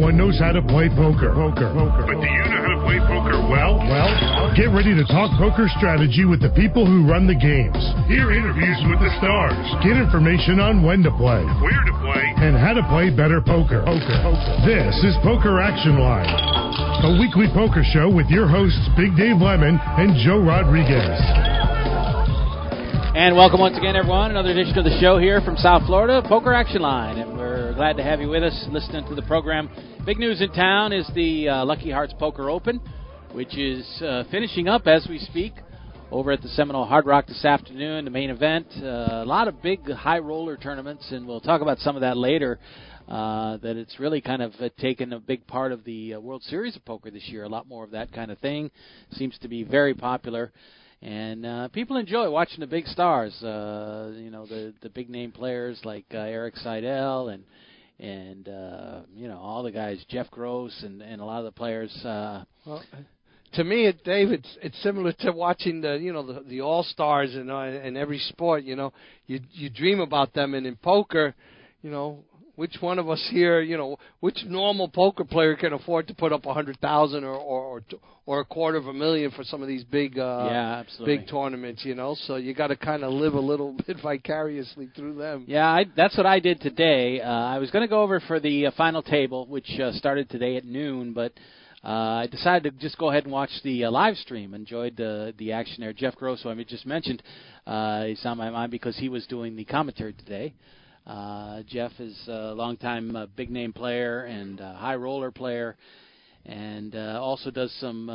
Everyone knows how to play poker. But do you know how to play poker well? Well, get ready to talk poker strategy with the people who run the games. Hear interviews with the stars. Get information on when to play, where to play, and how to play better poker. This is Poker Action Line, a weekly poker show with your hosts Big Dave Lemon and Joe Rodriguez. And welcome once again, everyone. Another edition of the show here from South Florida, Poker Action Line. And we're glad to have you with us listening to the program. Big news in town is the Lucky Hearts Poker Open, which is finishing up as we speak over at the Seminole Hard Rock this afternoon, the main event. A lot of big high roller tournaments, and we'll talk about some of that later. That it's really kind of taken a big part of the World Series of Poker this year. A lot more of that kind of thing seems to be very popular. And people enjoy watching the big stars, the big name players like Eric Seidel and all the guys, Jeff Gross and a lot of the players. Well, to me, Dave, it's similar to watching the all stars in every sport. You dream about them, and in poker, which one of us here, which normal poker player can afford to put up $100,000 or $250,000 for some of these big big tournaments, So you got to kind of live a little bit vicariously through them. Yeah, that's what I did today. I was going to go over for the final table, which started today at noon, but I decided to just go ahead and watch the live stream. Enjoyed the action there. Jeff Grosso, I just mentioned, is on my mind because he was doing the commentary today. Jeff is a longtime big-name player and high-roller player, and also does some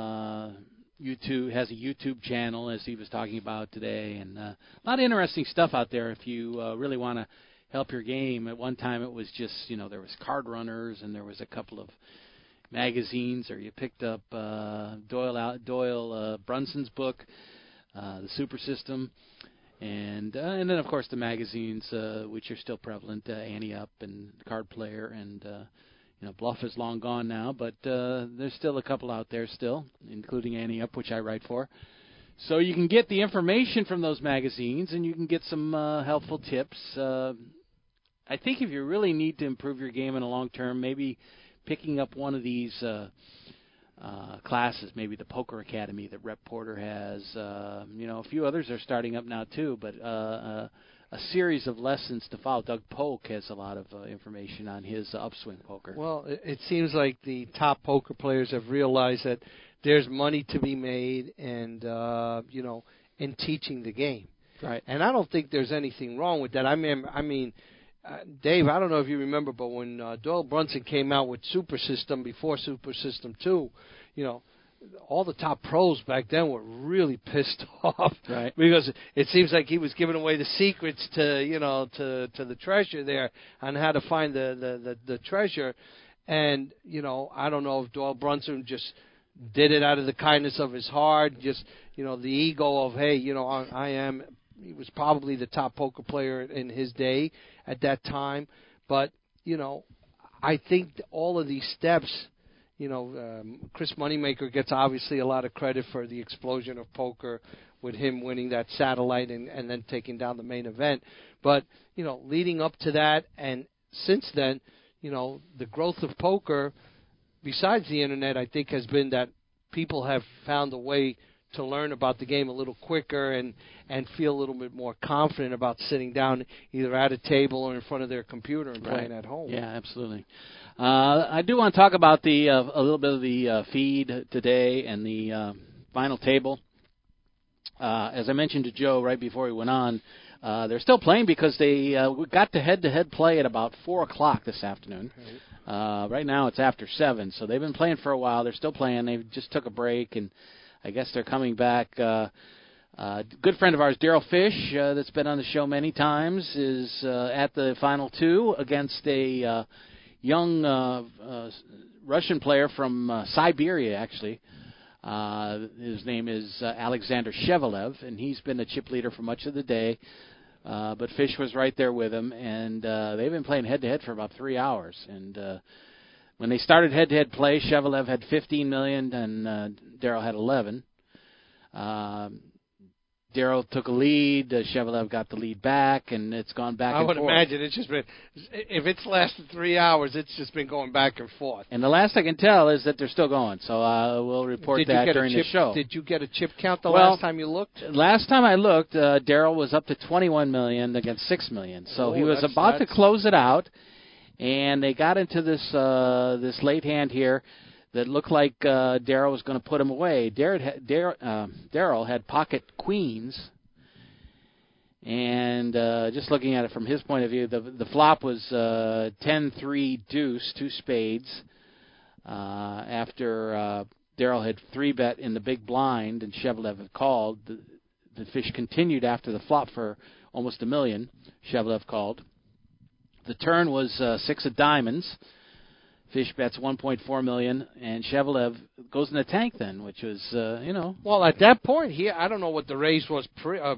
YouTube, has a YouTube channel, as he was talking about today, and a lot of interesting stuff out there if you really want to help your game. At one time it was just, there was card runners, and there was a couple of magazines, or you picked up Doyle Brunson's book, The Super System. And then, of course, the magazines, which are still prevalent, Annie Up and Card Player, and Bluff is long gone now, but there's still a couple out there still, including Annie Up, which I write for. So you can get the information from those magazines, and you can get some helpful tips. I think if you really need to improve your game in the long term, maybe picking up one of these classes, maybe the Poker Academy that Rep Porter has. A few others are starting up now too, but a series of lessons to follow. Doug Polk has a lot of information on his Upswing Poker. Well, it seems like the top poker players have realized that there's money to be made and, in teaching the game. Right. And I don't think there's anything wrong with that. Dave, I don't know if you remember, but when Doyle Brunson came out with Super System before Super System 2, all the top pros back then were really pissed off, right? Because it seems like he was giving away the secrets to the treasure there on how to find the treasure. And, I don't know if Doyle Brunson just did it out of the kindness of his heart, just, the ego of, hey, I am. He was probably the top poker player in his day at that time. But, I think all of these steps, Chris Moneymaker gets obviously a lot of credit for the explosion of poker with him winning that satellite and then taking down the main event. But, leading up to that and since then, the growth of poker, besides the Internet, I think has been that people have found a way to learn about the game a little quicker and feel a little bit more confident about sitting down either at a table or in front of their computer and playing at home. Yeah, absolutely. I do want to talk about a little bit of the feed today and the final table. As I mentioned to Joe right before he went on, they're still playing because they got to head-to-head play at about 4 o'clock this afternoon. Right now it's after 7, so they've been playing for a while. They're still playing. They just took a break and I guess they're coming back. Good friend of ours, Daryl Fish, that's been on the show many times, is at the final two against a young Russian player from Siberia, actually. His name is Alexander Shevelev, and he's been the chip leader for much of the day. But Fish was right there with him, and they've been playing head-to-head for about 3 hours. And when they started head-to-head play, Shevelev had $15 million and Daryl had $11 million. Daryl took a lead. Shevelev got the lead back, and it's gone back and forth. I would imagine it's just been, if it's lasted 3 hours, it's just been going back and forth. And the last I can tell is that they're still going, so we'll report that during the show. Did you get a chip count last time you looked? Last time I looked, Daryl was up to $21 million against $6 million, so he was about to close it out, and they got into this late hand here that looked like Daryl was going to put him away. Daryl had pocket queens, and just looking at it from his point of view, the flop was 10-3 deuce, two spades, after Daryl had 3-bet in the big blind and Shevelev had called. The fish continued after the flop for almost a million. Shevelev called. The turn was 6 of diamonds. Fish bets $1.4 million, and Shevelev goes in the tank then, which was, Well, at that point, I don't know what the raise was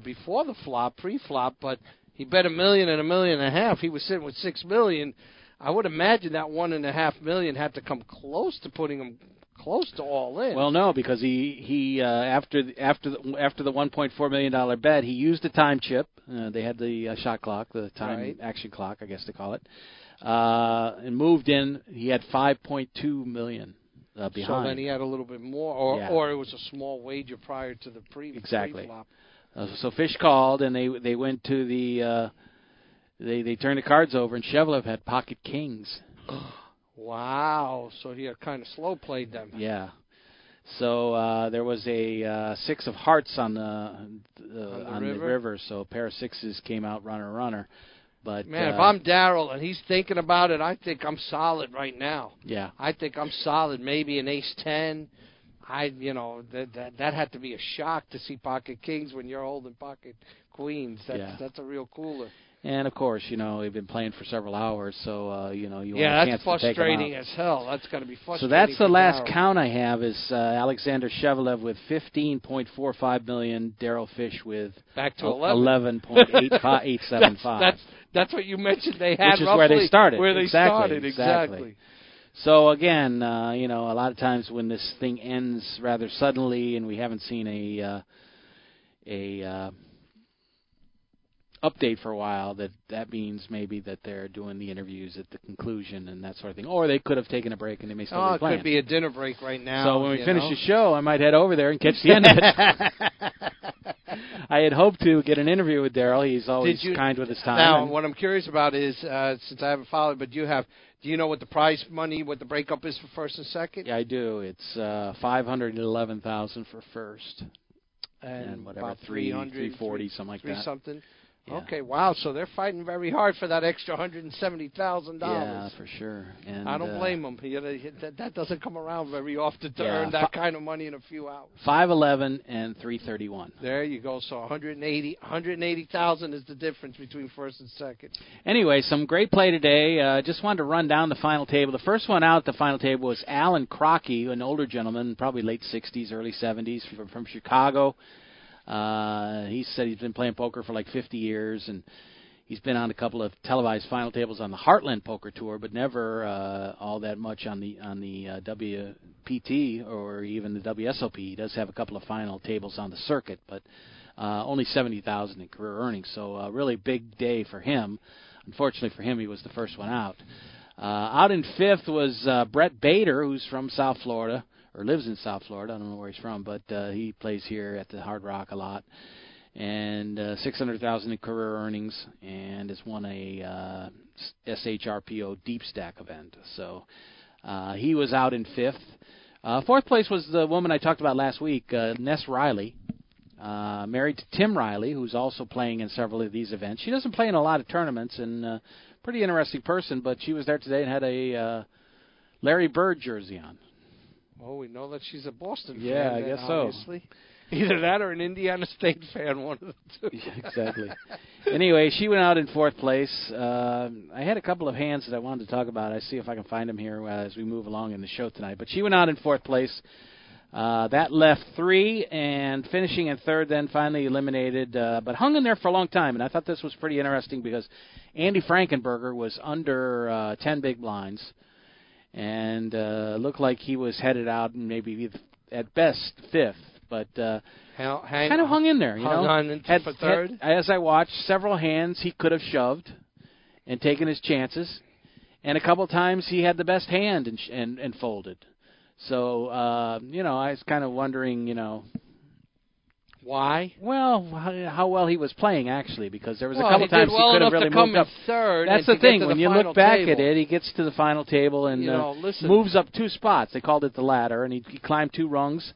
before the flop, pre-flop, but he bet $1 million and $1.5 million. He was sitting with $6 million. I would imagine that $1.5 million had to come close to putting him close to all in. Well, no, because he after the $1.4 million bet, he used the time chip. They had the shot clock, the time action clock, I guess they call it. And moved in. He had $5.2 million behind. So then he had a little bit more, or it was a small wager prior to the pre-flop. Exactly. So Fish called, and they went to the they turned the cards over, and Shevelev had pocket kings. Wow. So he had kind of slow played them. Yeah. So there was a 6 of hearts on the river, so a pair of sixes came out runner-runner. But, man, if I'm Daryl and he's thinking about it, I think I'm solid right now. Yeah. I think I'm solid. Maybe an ace-10. That had to be a shock to see pocket kings when you're holding pocket queens. That's a real cooler. And, of course, we've been playing for several hours, so, you want a chance to take them out. Yeah, that's frustrating as hell. That's going to be frustrating. So that's the last count I have is Alexander Shevelev with $15.45 million, Daryl Fish with back to 11.875. That's what you mentioned they had, which is where they started. Exactly. So, again, a lot of times when this thing ends rather suddenly and we haven't seen a update for a while, that means maybe that they're doing the interviews at the conclusion and that sort of thing. Or they could have taken a break and they may still be playing. It could be a dinner break right now. So when we finish the show, I might head over there and catch the end of it. I had hoped to get an interview with Daryl. He's always kind with his time. Now, what I'm curious about is, since I haven't followed, but do you know what the prize money, what the breakup is for first and second? Yeah, I do. It's $511,000 for first. And whatever, about 340, something like that. Something. Yeah. Okay, wow. So they're fighting very hard for that extra $170,000. Yeah, for sure. And I don't blame them. That doesn't come around very often to earn that kind of money in a few hours. 511 and 331. There you go. So $180,000 is the difference between first and second. Anyway, some great play today. Just wanted to run down the final table. The first one out at the final table was Alan Crocky, an older gentleman, probably late 60s, early 70s, from Chicago. He said he's been playing poker for like 50 years, and he's been on a couple of televised final tables on the Heartland Poker Tour, but never all that much on the WPT or even the WSOP. He does have a couple of final tables on the circuit, but only $70,000 in career earnings, so a really big day for him. Unfortunately for him, he was the first one out. Out in fifth was Brett Bader, who's from South Florida. Or lives in South Florida. I don't know where he's from, but he plays here at the Hard Rock a lot. And $600,000 in career earnings, and has won a SHRPO Deep Stack event. So he was out in fifth. Fourth place was the woman I talked about last week, Ness Riley, married to Tim Riley, who's also playing in several of these events. She doesn't play in a lot of tournaments, and pretty interesting person, but she was there today and had a Larry Bird jersey on. Well, we know that she's a Boston fan. Yeah, I guess obviously. So. Either that or an Indiana State fan, one of the two. Yeah, exactly. Anyway, she went out in fourth place. I had a couple of hands that I wanted to talk about. I see if I can find them here as we move along in the show tonight. But she went out in fourth place. That left three, and finishing in third, then finally eliminated, but hung in there for a long time. And I thought this was pretty interesting because Andy Frankenberger was under 10 big blinds. And looked like he was headed out and maybe at best fifth, but kind of hung in there. Hung on for third. As I watched, several hands he could have shoved and taken his chances, and a couple times he had the best hand and folded. So, I was kind of wondering, why? Well, how well he was playing, actually, because there was a couple times he could have really moved up. Third. That's the thing. When you look back at it, he gets to the final table and moves up two spots. They called it the ladder, and he climbed two rungs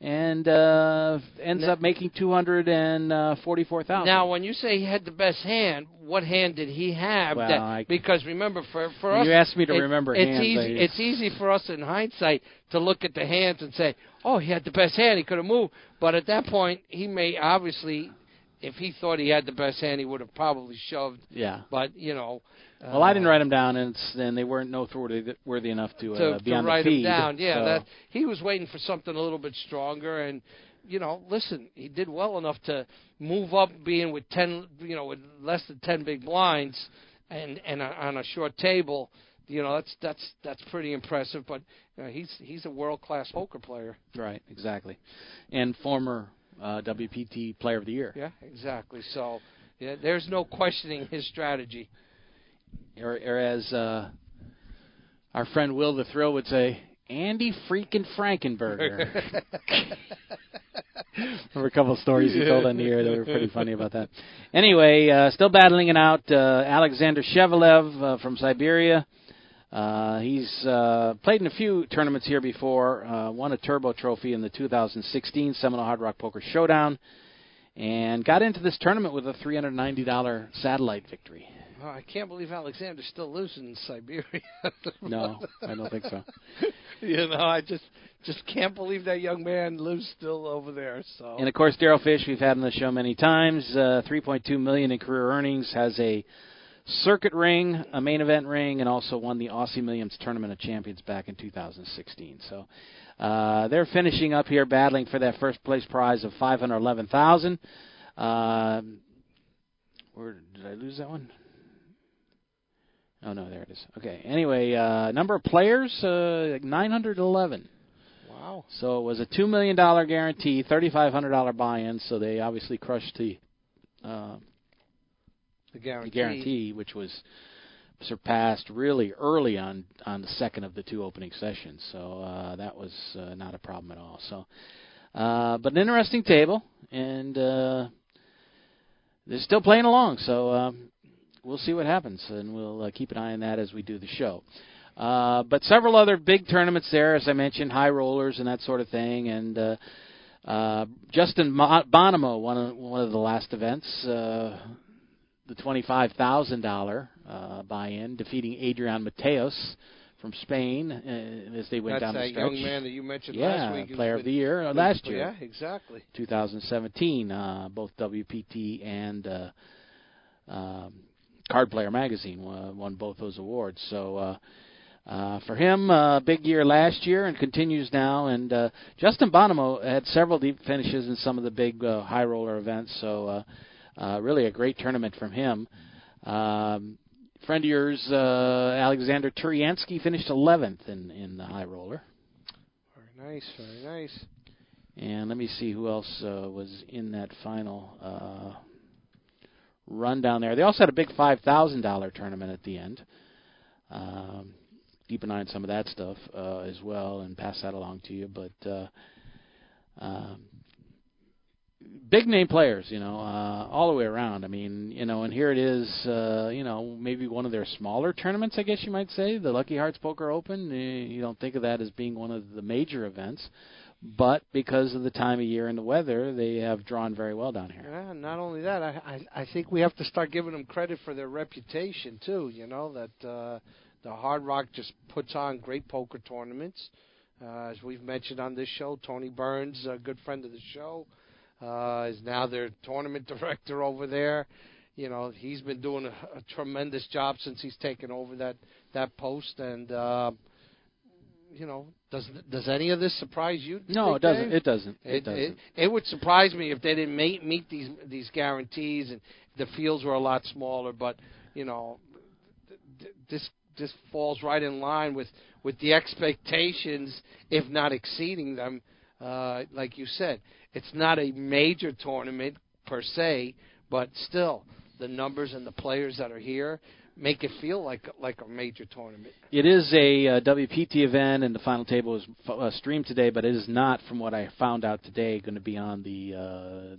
and ends up making $244,000. Now, when you say he had the best hand, what hand did he have? Well, because remember, for us... You asked me to remember hands. It's easy for us in hindsight to look at the hands and say, oh, he had the best hand, he could have moved. But at that point, he may obviously... If he thought he had the best hand, he would have probably shoved. Yeah. But, well, I didn't write him down, and they weren't noteworthy enough to be on the feed. To write him down, yeah. So. He was waiting for something a little bit stronger. And, he did well enough to move up being with 10, with less than 10 big blinds and on a short table. That's pretty impressive. But he's a world-class poker player. Right, exactly. And former... WPT Player of the Year. Yeah, exactly. So there's no questioning his strategy. Or as our friend Will the Thrill would say, Andy freaking Frankenberger. There were a couple of stories he told on the air that were pretty funny about that. Anyway, still battling it out, Alexander Shevelev from Siberia. He's played in a few tournaments here before, won a Turbo Trophy in the 2016 Seminole Hard Rock Poker Showdown, and got into this tournament with a $390 satellite victory. Oh, I can't believe Alexander still lives in Siberia. No, I don't think so. I just can't believe that young man lives still over there. So. And, of course, Daryl Fish, we've had on the show many times, $3.2 million in career earnings, has a circuit ring, a main event ring, and also won the Aussie Millions Tournament of Champions back in 2016. So they're finishing up here, battling for that first place prize of $511,000. Where did I lose that one? Oh no, there it is. Okay. Anyway, number of players, like 911. Wow. So it was a $2 million guarantee, $3,500 buy-in. So they obviously crushed the guarantee, which was surpassed really early on the second of the two opening sessions. So that was not a problem at all. So, but an interesting table, and they're still playing along. So we'll see what happens, and we'll keep an eye on that as we do the show. But several other big tournaments there, as I mentioned, high rollers and that sort of thing, and Justin Bonomo won one of the last events, the $25,000 buy-in, defeating Adrian Mateos from Spain as they went down the stretch. That's that young man that you mentioned last week. Yeah, Player of the Year last year. Yeah, exactly. 2017, both WPT and Card Player magazine won both those awards. So for him, big year last year and continues now. And Justin Bonomo had several deep finishes in some of the big high roller events, so... really a great tournament from him. Friend of yours, Alexander Turiansky, finished 11th in the high roller. Very nice, very nice. And let me see who else was in that final run down there. They also had a big $5,000 tournament at the end. Keep an eye on some of that stuff as well and pass that along to you. But... big name players, all the way around. I mean, and here it is, maybe one of their smaller tournaments, I guess you might say, the Lucky Hearts Poker Open. You don't think of that as being one of the major events, but because of the time of year and the weather, they have drawn very well down here. Yeah, not only that, I think we have to start giving them credit for their reputation, too, that the Hard Rock just puts on great poker tournaments. As we've mentioned on this show, Tony Burns, a good friend of the show, is now their tournament director over there. He's been doing a tremendous job since he's taken over that post. And does any of this surprise you? No, it doesn't. It doesn't. It would surprise me if they didn't meet these guarantees and the fields were a lot smaller. But this falls right in line with the expectations, if not exceeding them. Like you said, it's not a major tournament per se, but still the numbers and the players that are here make it feel like a major tournament. It is a WPT event, and the final table is streamed today, but it is not, from what I found out today, going to be on the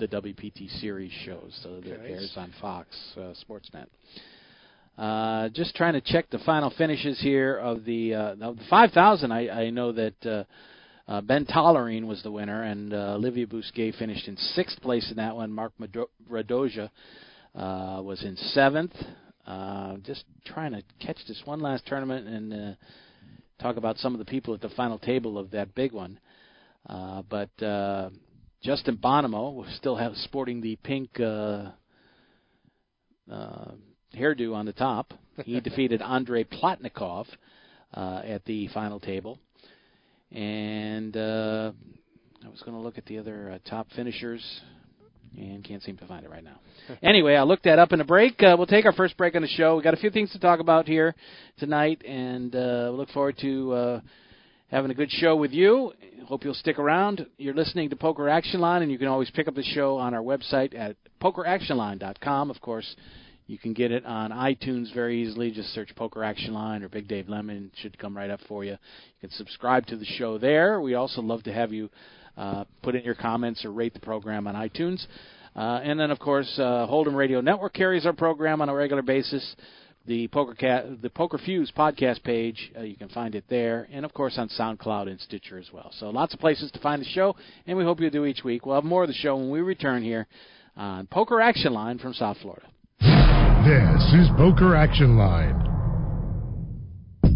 WPT series shows. So okay. It airs on Fox Sportsnet. Just trying to check the final finishes here of the 5,000. I know that Ben Tolerine was the winner, and Olivier Bousquet finished in 6th place in that one. Mark Radoja was in 7th. Just trying to catch this one last tournament and talk about some of the people at the final table of that big one. But Justin Bonomo still has sporting the pink hairdo on the top. He defeated Andrei Plotnikov at the final table. And I was going to look at the other top finishers and can't seem to find it right now. Anyway, I'll look that up in a break. We'll take our first break on the show. We've got a few things to talk about here tonight, and we look forward to having a good show with you. Hope you'll stick around. You're listening to Poker Action Line, and you can always pick up the show on our website at pokeractionline.com. Of course, you can get it on iTunes very easily. Just search Poker Action Line or Big Dave Lemon. It should come right up for you. You can subscribe to the show there. We also love to have you put in your comments or rate the program on iTunes. And then, of course, Hold'em Radio Network carries our program on a regular basis. The Poker Fuse podcast page, you can find it there. And, of course, on SoundCloud and Stitcher as well. So lots of places to find the show, and we hope you do each week. We'll have more of the show when we return here on Poker Action Line from South Florida. This is Poker Action Line.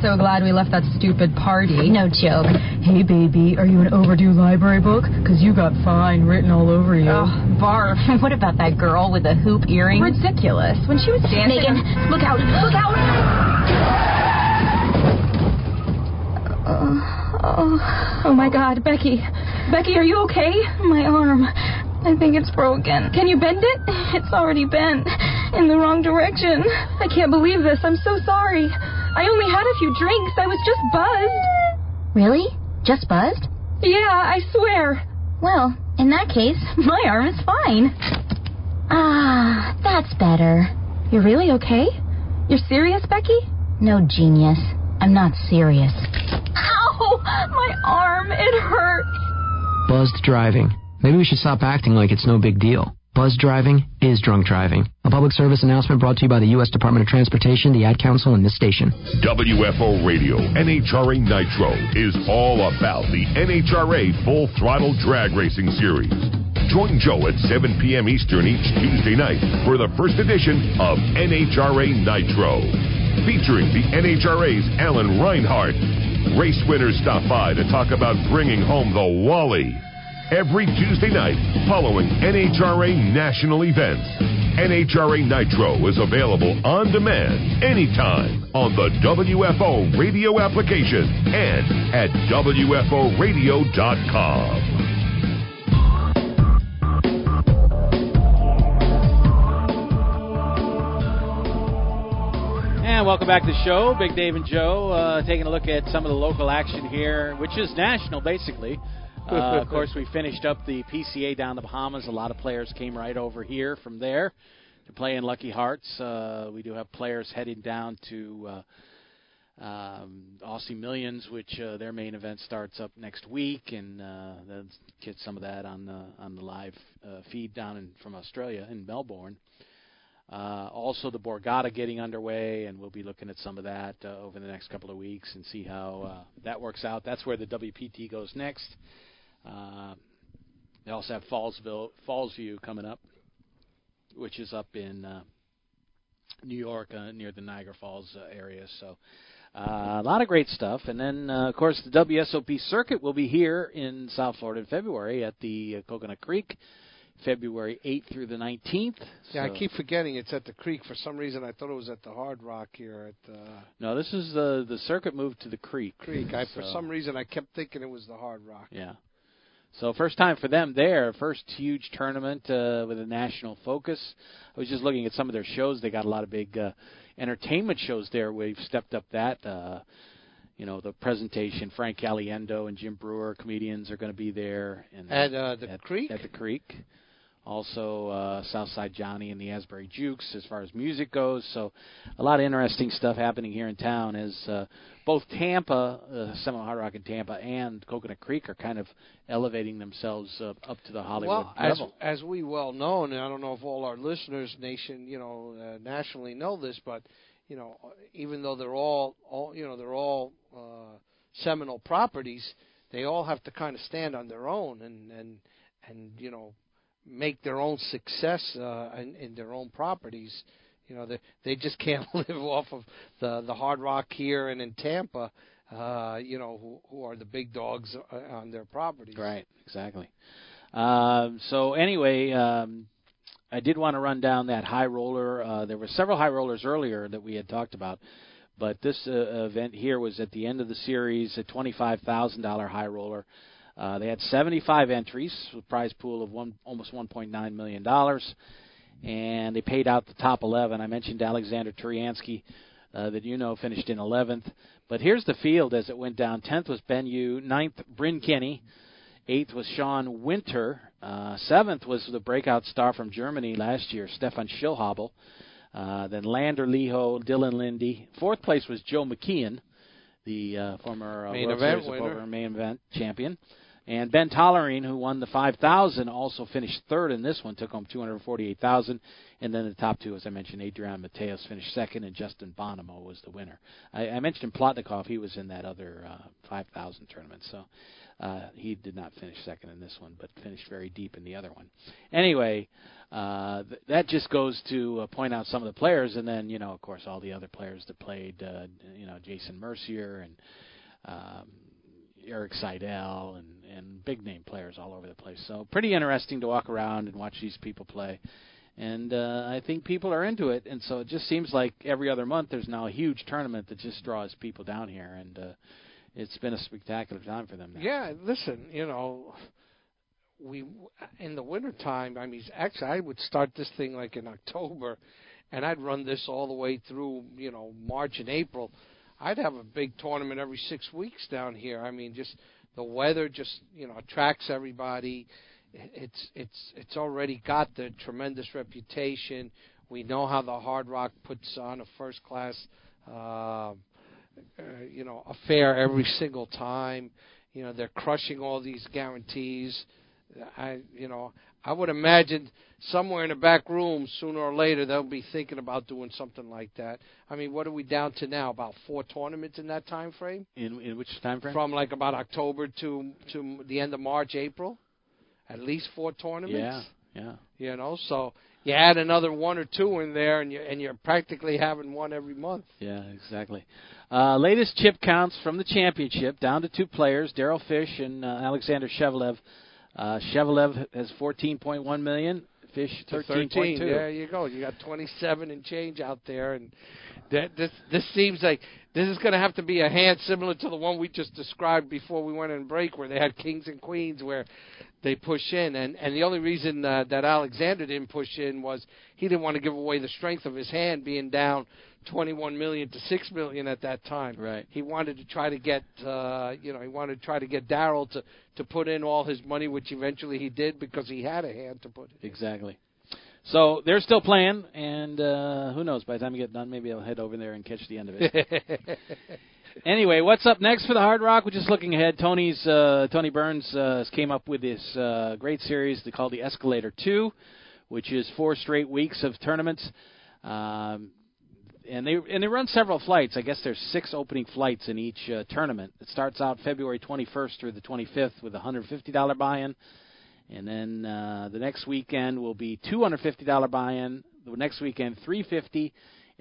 So glad we left that stupid party. No joke. Hey, baby, are you an overdue library book? Because you got fine written all over you. Oh, barf. What about that girl with the hoop earring? Ridiculous. When she was dancing... Megan, look out. Look out. Oh, my God. Becky. Becky, are you okay? My arm. I think it's broken. Can you bend it? It's already bent. In the wrong direction. I can't believe this. I'm so sorry. I only had a few drinks. I was just buzzed. Really? Just buzzed? Yeah, I swear. Well, in that case, my arm is fine. Ah, that's better. You're really okay? You're serious, Becky? No, genius. I'm not serious. Ow! My arm! It hurt. Buzzed driving. Maybe we should stop acting like it's no big deal. Buzz driving is drunk driving. A public service announcement brought to you by the U.S. Department of Transportation, the Ad Council, and this station. WFO Radio, NHRA Nitro, is all about the NHRA Full Throttle Drag Racing Series. Join Joe at 7 p.m. Eastern each Tuesday night for the first edition of NHRA Nitro. Featuring the NHRA's Alan Reinhardt. Race winners stop by to talk about bringing home the Wally. Every Tuesday night following NHRA national events. NHRA Nitro is available on demand anytime on the WFO radio application and at WFOradio.com. And welcome back to the show. Big Dave and Joe taking a look at some of the local action here, which is national basically. Of course, we finished up the PCA down in the Bahamas. A lot of players came right over here from there to play in Lucky Hearts. We do have players heading down to Aussie Millions, which their main event starts up next week, and they'll get some of that on the live feed down from Australia in Melbourne. Also, the Borgata getting underway, and we'll be looking at some of that over the next couple of weeks and see how that works out. That's where the WPT goes next. They also have Fallsview coming up, which is up in New York near the Niagara Falls area. So A lot of great stuff. And then, of course, the WSOP circuit will be here in South Florida in February at the Coconut Creek, February 8th through the 19th. Yeah, so. I keep forgetting it's at the Creek. For some reason, I thought it was at the Hard Rock here. No, this is the circuit moved to the Creek. For some reason, I kept thinking it was the Hard Rock. Yeah. So first time for them there, first huge tournament with a national focus. I was just looking at some of their shows. They got a lot of big entertainment shows there. We've stepped up that, the presentation. Frank Caliendo and Jim Brewer, comedians, are going to be there. At the Creek? At the Creek. Also Southside Johnny and the Asbury Jukes as far as music goes. So a lot of interesting stuff happening here in town as both Tampa, Seminole Hard Rock in Tampa, and Coconut Creek are kind of elevating themselves up to the Hollywood level. As we well know, and I don't know if all our listeners nationally know this, but, you know, even though they're all Seminole properties, they all have to kind of stand on their own and you know, make their own success in their own properties. You know, they just can't live off of the Hard Rock here and in Tampa, who are the big dogs on their properties. Right, exactly. So anyway, I did want to run down that high roller. There were several high rollers earlier that we had talked about, but this event here was at the end of the series, a $25,000 high roller. They had 75 entries, with a prize pool of almost $1.9 million, and they paid out the top 11. I mentioned Alexander Turiansky, that you know, finished in 11th. But here's the field as it went down. 10th was Ben Yu, 9th, Bryn Kenny, 8th was Sean Winter, 7th was the breakout star from Germany last year, Stefan Schilhobel, then Lander Leho, Dylan Lindy. 4th place was Joe McKeon, the former World Series of Poker main event champion. And Ben Tolerine, who won the 5,000, also finished third in this one, took home $248,000. And then the top two, as I mentioned, Adrian Mateos finished second, and Justin Bonomo was the winner. I mentioned Plotnikov. He was in that other 5,000 tournament, so he did not finish second in this one, but finished very deep in the other one. Anyway, that just goes to point out some of the players, and then, you know, of course, all the other players that played, Jason Mercier and Eric Seidel and big-name players all over the place. So pretty interesting to walk around and watch these people play. And I think people are into it. And so it just seems like every other month there's now a huge tournament that just draws people down here. And it's been a spectacular time for them now. Yeah, listen, you know, we in the wintertime, I mean, actually I would start this thing like in October, and I'd run this all the way through, you know, March and April. I'd have a big tournament every 6 weeks down here. I mean, just the weather just, you know, attracts everybody. It's already got the tremendous reputation. We know how the Hard Rock puts on a first-class, affair every single time. You know, they're crushing all these guarantees. I would imagine somewhere in the back room, sooner or later, they'll be thinking about doing something like that. I mean, what are we down to now? About 4 tournaments in that time frame? In which time frame? From like about October to the end of March, April. At least 4 tournaments. Yeah. You know, so you add another 1 or 2 in there, and you're practically having one every month. Yeah, exactly. Latest chip counts from the championship down to 2 players: Daryl Fish and Alexander Shevelev. Shevelev has 14.1 million. Fish 13.2. There you go. You got 27 and change out there, and this seems like this is going to have to be a hand similar to the one we just described before we went in break, where they had kings and queens where they push in, and the only reason that Alexander didn't push in was he didn't want to give away the strength of his hand, being down 21 million to 6 million at that time. Right. He wanted to try to get Daryl to put in all his money, which eventually he did because he had a hand to put in. Exactly. So they're still playing, and who knows, by the time you get done, maybe I'll head over there and catch the end of it. Anyway, what's up next for the Hard Rock? We're just looking ahead. Tony Burns came up with this great series they call the Escalator 2, which is 4 straight weeks of tournaments. And they run several flights. I guess there's 6 opening flights in each tournament. It starts out February 21st through the 25th with a $150 buy-in. And then the next weekend will be $250 buy-in. The next weekend, $350.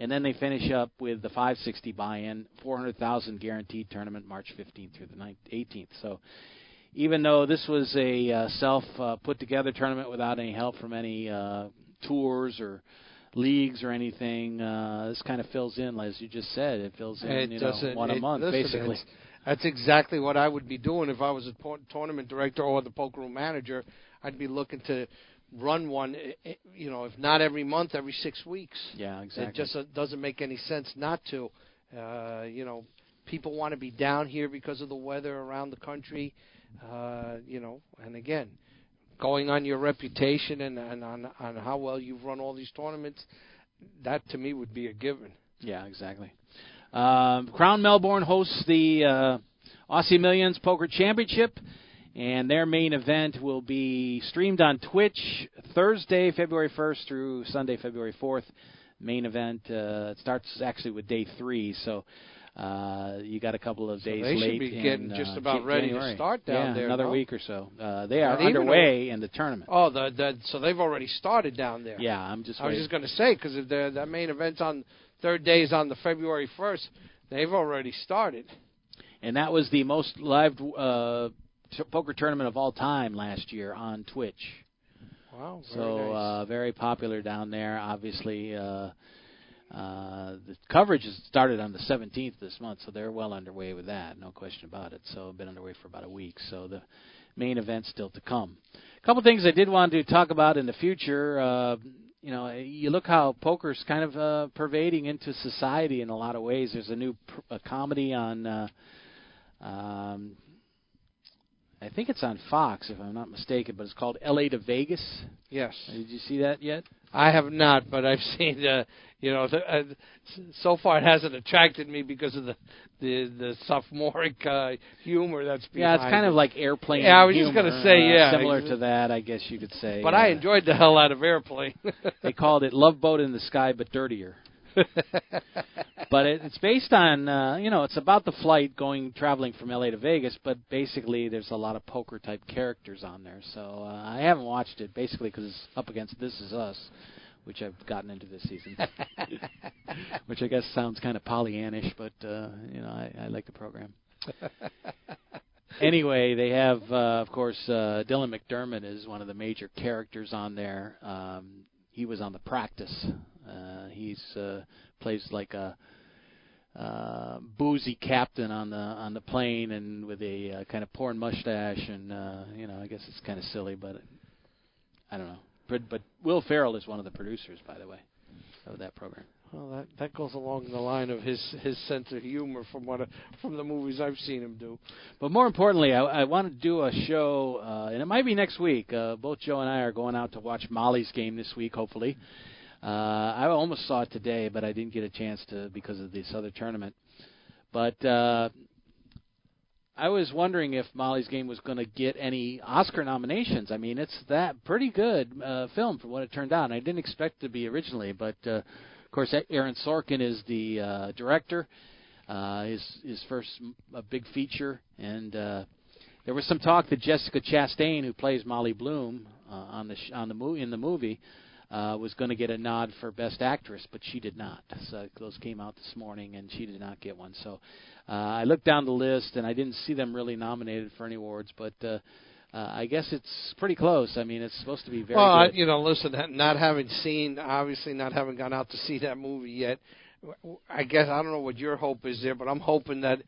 And then they finish up with the 560 buy-in, $400,000 guaranteed tournament, March 15th through the 18th. So even though this was a self-put-together tournament without any help from any tours or leagues or anything, this kind of fills in, as you just said. It fills in, it one a month, basically. That's exactly what I would be doing if I was a tournament director or the poker room manager. I'd be looking to run one, you know, if not every month, every 6 weeks. Yeah, exactly. It just doesn't make any sense not to. You know, people want to be down here because of the weather around the country, you know, and again, going on your reputation and on how well you've run all these tournaments, that to me would be a given. Yeah, exactly. Crown Melbourne hosts the Aussie Millions Poker Championship, and their main event will be streamed on Twitch Thursday, February 1st through Sunday, February 4th. Main event starts actually with day 3, so you got a couple of days late. They should be getting just about ready to start down there. Another week or so. They are underway in the tournament. Oh, so they've already started down there. Yeah, I was just going to say, because that main event's on third day is on the February 1st. They've already started. And that was the most live poker tournament of all time last year on Twitch. Wow, very nice. Very popular down there. Obviously, the coverage has started on the 17th this month, so they're well underway with that, no question about it. So been underway for about a week, so the main event's still to come. A couple things I did want to talk about in the future. You know, you look how poker's kind of pervading into society in a lot of ways. There's a new comedy on, I think it's on Fox, if I'm not mistaken, but it's called L.A. to Vegas. Yes. Did you see that yet? I have not, but I've seen, you know, so far it hasn't attracted me because of the sophomoric humor that's behind it. Yeah, it's kind of like Airplane humor. Yeah, I was just going to say, similar to that, I guess you could say. But I enjoyed the hell out of Airplane. They called it Love Boat in the Sky, but dirtier. But it's based on, you know, it's about the flight traveling from L.A. to Vegas, but basically there's a lot of poker-type characters on there. So I haven't watched it, basically, because it's up against This Is Us, which I've gotten into this season, which I guess sounds kind of Pollyannish, but, you know, I like the program. Anyway, they have, of course, Dylan McDermott is one of the major characters on there. He was on The Practice. He's plays like a boozy captain on the plane, and with a kind of porn mustache, and you know, I guess it's kind of silly, but I don't know. But Will Ferrell is one of the producers, by the way, of that program. Well, that goes along the line of his sense of humor from the movies I've seen him do. But more importantly, I want to do a show, and it might be next week. Both Joe and I are going out to watch Molly's Game this week, hopefully. I almost saw it today, but I didn't get a chance to because of this other tournament. But I was wondering if Molly's Game was going to get any Oscar nominations. I mean, it's that pretty good film for what it turned out. And I didn't expect it to be originally, but of course Aaron Sorkin is the director. His first big feature, and there was some talk that Jessica Chastain, who plays Molly Bloom in the movie, was going to get a nod for Best Actress, but she did not. So those came out this morning, and she did not get one. So I looked down the list, and I didn't see them really nominated for any awards, but I guess it's pretty close. I mean, it's supposed to be very good. You know, listen, not having gone out to see that movie yet, I guess I don't know what your hope is there, but I'm hoping that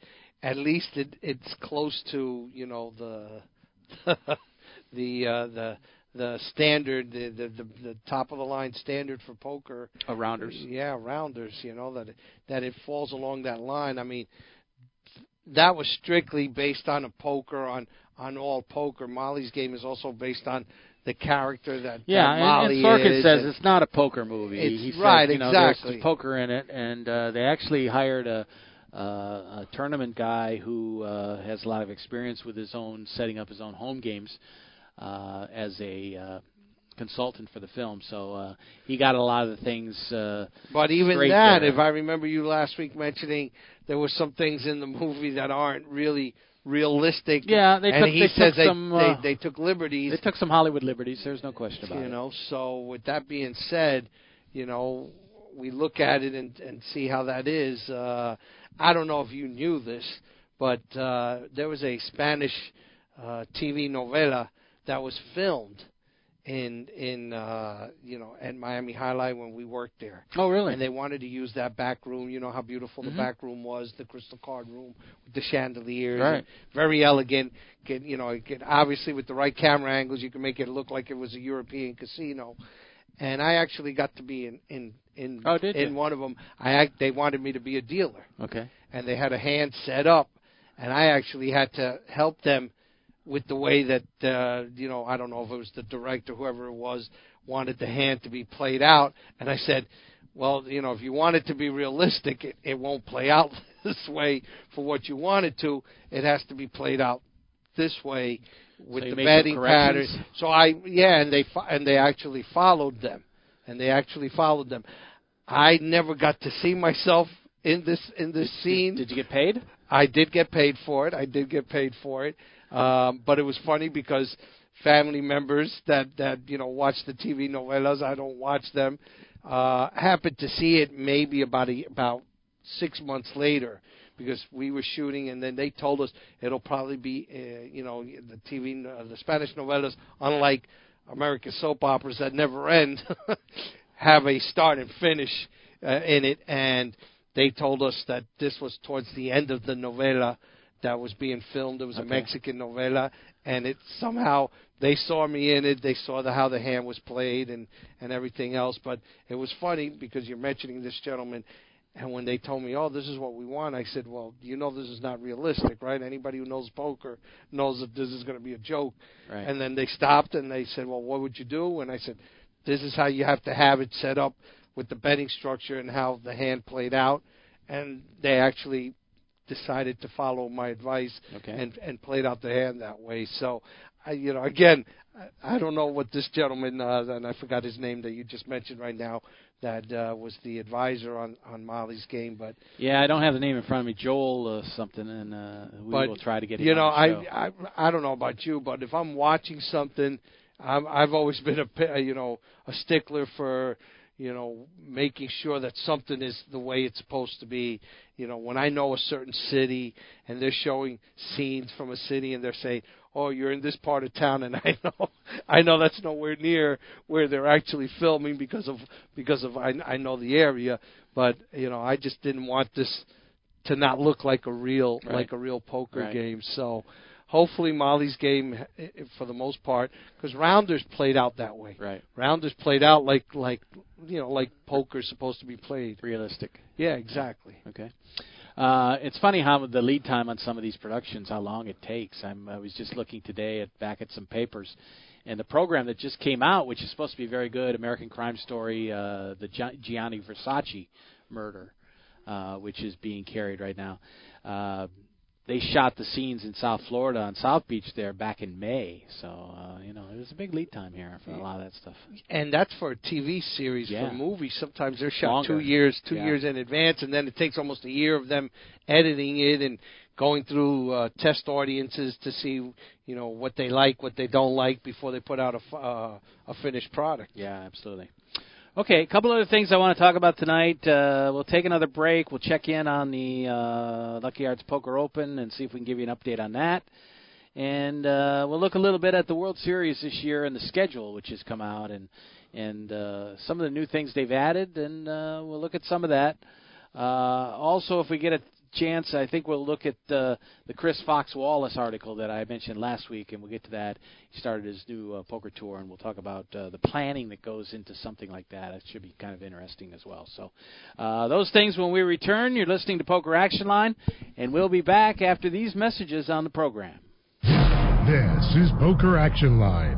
at least it's close to, you know, the standard, the top of the line standard for poker. Rounders. Yeah, Rounders. You know that it falls along that line. I mean, that was strictly based on on all poker. Molly's Game is also based on the character that Molly is. Yeah, and Sorkin says it's not a poker movie. He says, right, you know, exactly. There's poker in it, and they actually hired a tournament guy who has a lot of experience with setting up his own home games. As a consultant for the film, so he got a lot of the things. But even that, if I remember you last week mentioning, there were some things in the movie that aren't really realistic. Yeah, they took liberties. They took some Hollywood liberties. There's no question about it. You know, so with that being said, you know, we look at it and see how that is. I don't know if you knew this, but there was a Spanish TV novela that was filmed in you know, at Miami High Life when we worked there. Oh, really? And they wanted to use that back room. You know how beautiful the back room was, the crystal card room with the chandeliers. Right. Very elegant. You know, obviously with the right camera angles, you can make it look like it was a European casino. And I actually got to be in one of them. They wanted me to be a dealer. Okay. And they had a hand set up, and I actually had to help them with the way that, you know, I don't know if it was the director, whoever it was, wanted the hand to be played out. And I said, well, you know, if you want it to be realistic, it won't play out this way for what you want it to. It has to be played out this way with the betting patterns. So they actually followed them. I never got to see myself in this scene. Did you get paid? I did get paid for it. But it was funny because family members that you know watch the TV novelas, I don't watch them, happened to see it maybe about 6 months later because we were shooting, and then they told us it'll probably be you know, the Spanish novelas, unlike American soap operas that never end, have a start and finish in it, and they told us that this was towards the end of the novela that was being filmed. It was a Mexican novela, and it somehow they saw me in it. They saw how the hand was played and everything else. But it was funny because you're mentioning this gentleman, and when they told me, oh, this is what we want, I said, well, you know this is not realistic, right? Anybody who knows poker knows that this is going to be a joke. Right. And then they stopped, and they said, well, what would you do? And I said, this is how you have to have it set up with the betting structure and how the hand played out. And they actually decided to follow my advice and played out the hand that way. So, you know, again, I don't know what this gentleman, and I forgot his name that you just mentioned right now, that was the advisor on Molly's Game. But yeah, I don't have the name in front of me, Joel something, and we will try to get him. You know, I don't know about you, but if I'm watching something, I've always been a stickler for, you know, making sure that something is the way it's supposed to be. You know, when I know a certain city and they're showing scenes from a city and they're saying, oh, you're in this part of town, and I know that's nowhere near where they're actually filming because of I know the area, but you know, I just didn't want this to not look like a real poker game. So hopefully Molly's Game, for the most part, because Rounders played out that way. Right. Rounders played out like poker's supposed to be played. Realistic. Yeah, exactly. Okay. It's funny how the lead time on some of these productions, how long it takes. I was just looking today back at some papers, and the program that just came out, which is supposed to be very good, American Crime Story, the Gianni Versace murder, which is being carried right now. They shot the scenes in South Florida on South Beach there back in May. So, you know, there's a big lead time here for a lot of that stuff. And that's for a TV series, for movies. Sometimes they're shot longer. 2 years, two years in advance, and then it takes almost a year of them editing it and going through test audiences to see, you know, what they like, what they don't like before they put out a finished product. Yeah, absolutely. Okay, a couple other things I want to talk about tonight. We'll take another break. We'll check in on the Lucky Hearts Poker Open and see if we can give you an update on that. And we'll look a little bit at the World Series this year and the schedule, which has come out, and some of the new things they've added, and we'll look at some of that. Also, if we get a chance, I think we'll look at the Chris Fox-Wallace article that I mentioned last week, and we'll get to that. He started his new poker tour, and we'll talk about the planning that goes into something like that. It should be kind of interesting as well. So those things when we return. You're listening to Poker Action Line, and we'll be back after these messages on the program. This is Poker Action Line.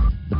the